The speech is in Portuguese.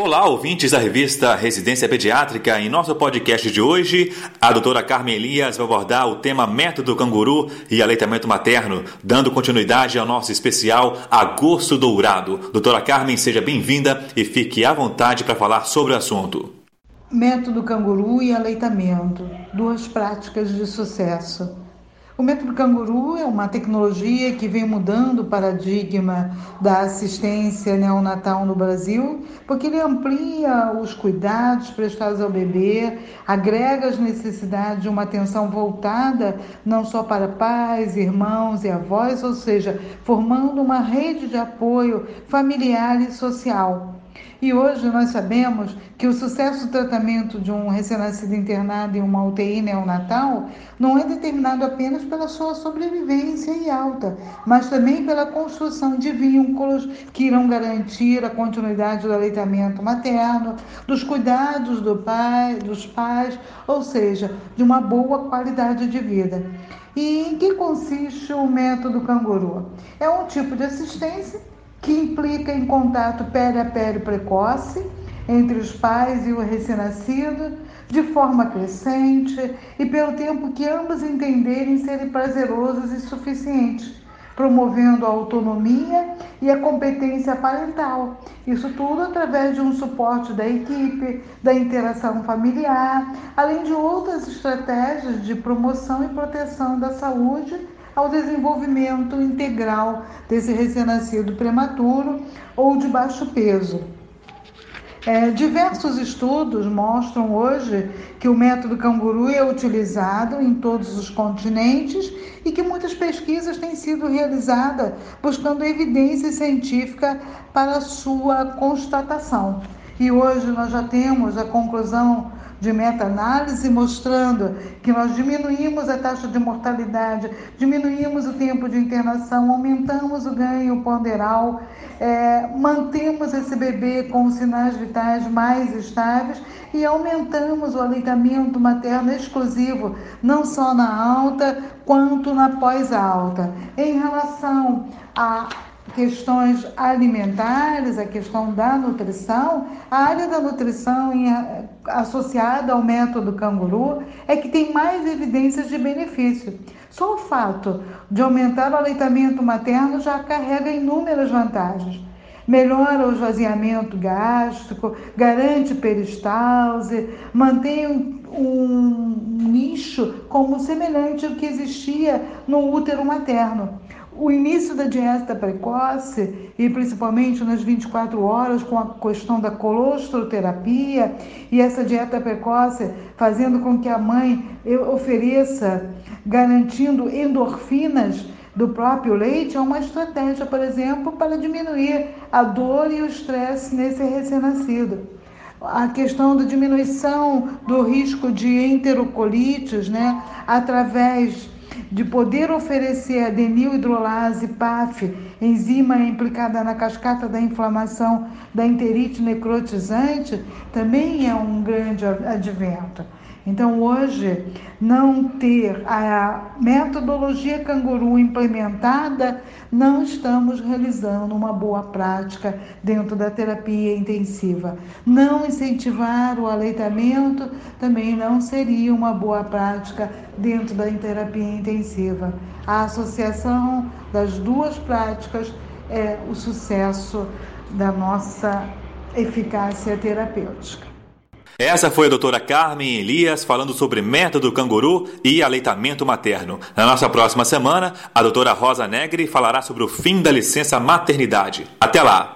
Olá, ouvintes da revista Residência Pediátrica. Em nosso podcast de hoje, a doutora Carmen Elias vai abordar o tema Método Canguru e Aleitamento Materno, dando continuidade ao nosso especial Agosto Dourado. Doutora Carmen, seja bem-vinda e fique à vontade para falar sobre o assunto. Método Canguru e Aleitamento, duas práticas de sucesso. O método Canguru é uma tecnologia que vem mudando o paradigma da assistência neonatal no Brasil, porque ele amplia os cuidados prestados ao bebê, agrega as necessidades de uma atenção voltada não só para pais, irmãos e avós, ou seja, formando uma rede de apoio familiar e social. E hoje nós sabemos que o sucesso do tratamento de um recém-nascido internado em uma UTI neonatal não é determinado apenas pela sua sobrevivência e alta, mas também pela construção de vínculos que irão garantir a continuidade do aleitamento materno, dos cuidados do pai, dos pais, ou seja, de uma boa qualidade de vida. E em que consiste o método Canguru? É um tipo de assistência que implica em contato pele a pele precoce entre os pais e o recém-nascido, de forma crescente e pelo tempo que ambos entenderem serem prazerosos e suficientes, promovendo a autonomia e a competência parental. Isso tudo através de um suporte da equipe, da interação familiar, além de outras estratégias de promoção e proteção da saúde ao desenvolvimento integral desse recém-nascido prematuro ou de baixo peso. Diversos estudos mostram hoje que o método Canguru é utilizado em todos os continentes e que muitas pesquisas têm sido realizadas buscando evidência científica para sua constatação. E hoje nós já temos a conclusão de meta-análise mostrando que nós diminuímos a taxa de mortalidade, diminuímos o tempo de internação, aumentamos o ganho ponderal, mantemos esse bebê com sinais vitais mais estáveis e aumentamos o aleitamento materno exclusivo, não só na alta, quanto na pós-alta. Em relação a questões alimentares, a questão da nutrição, a área da nutrição associada ao método Canguru é que tem mais evidências de benefício. Só o fato de aumentar o aleitamento materno já carrega inúmeras vantagens. Melhora o esvaziamento gástrico, garante peristalse, mantém um nicho como semelhante ao que existia no útero materno. O início da dieta precoce e principalmente nas 24 horas com a questão da colostroterapia e essa dieta precoce fazendo com que a mãe ofereça, garantindo endorfinas do próprio leite, é uma estratégia, por exemplo, para diminuir a dor e o estresse nesse recém-nascido. A questão da diminuição do risco de enterocolites, através de poder oferecer Adenil Hidrolase PAF, enzima implicada na cascata da inflamação da enterite necrotizante, também é um grande advento. Então, hoje, não ter a metodologia Canguru implementada, não estamos realizando uma boa prática dentro da terapia intensiva. Não incentivar o aleitamento também não seria uma boa prática dentro da terapia intensiva. A associação das duas práticas é o sucesso da nossa eficácia terapêutica. Essa foi a doutora Carmen Elias falando sobre método Canguru e aleitamento materno. Na nossa próxima semana, a doutora Rosa Negri falará sobre o fim da licença maternidade. Até lá!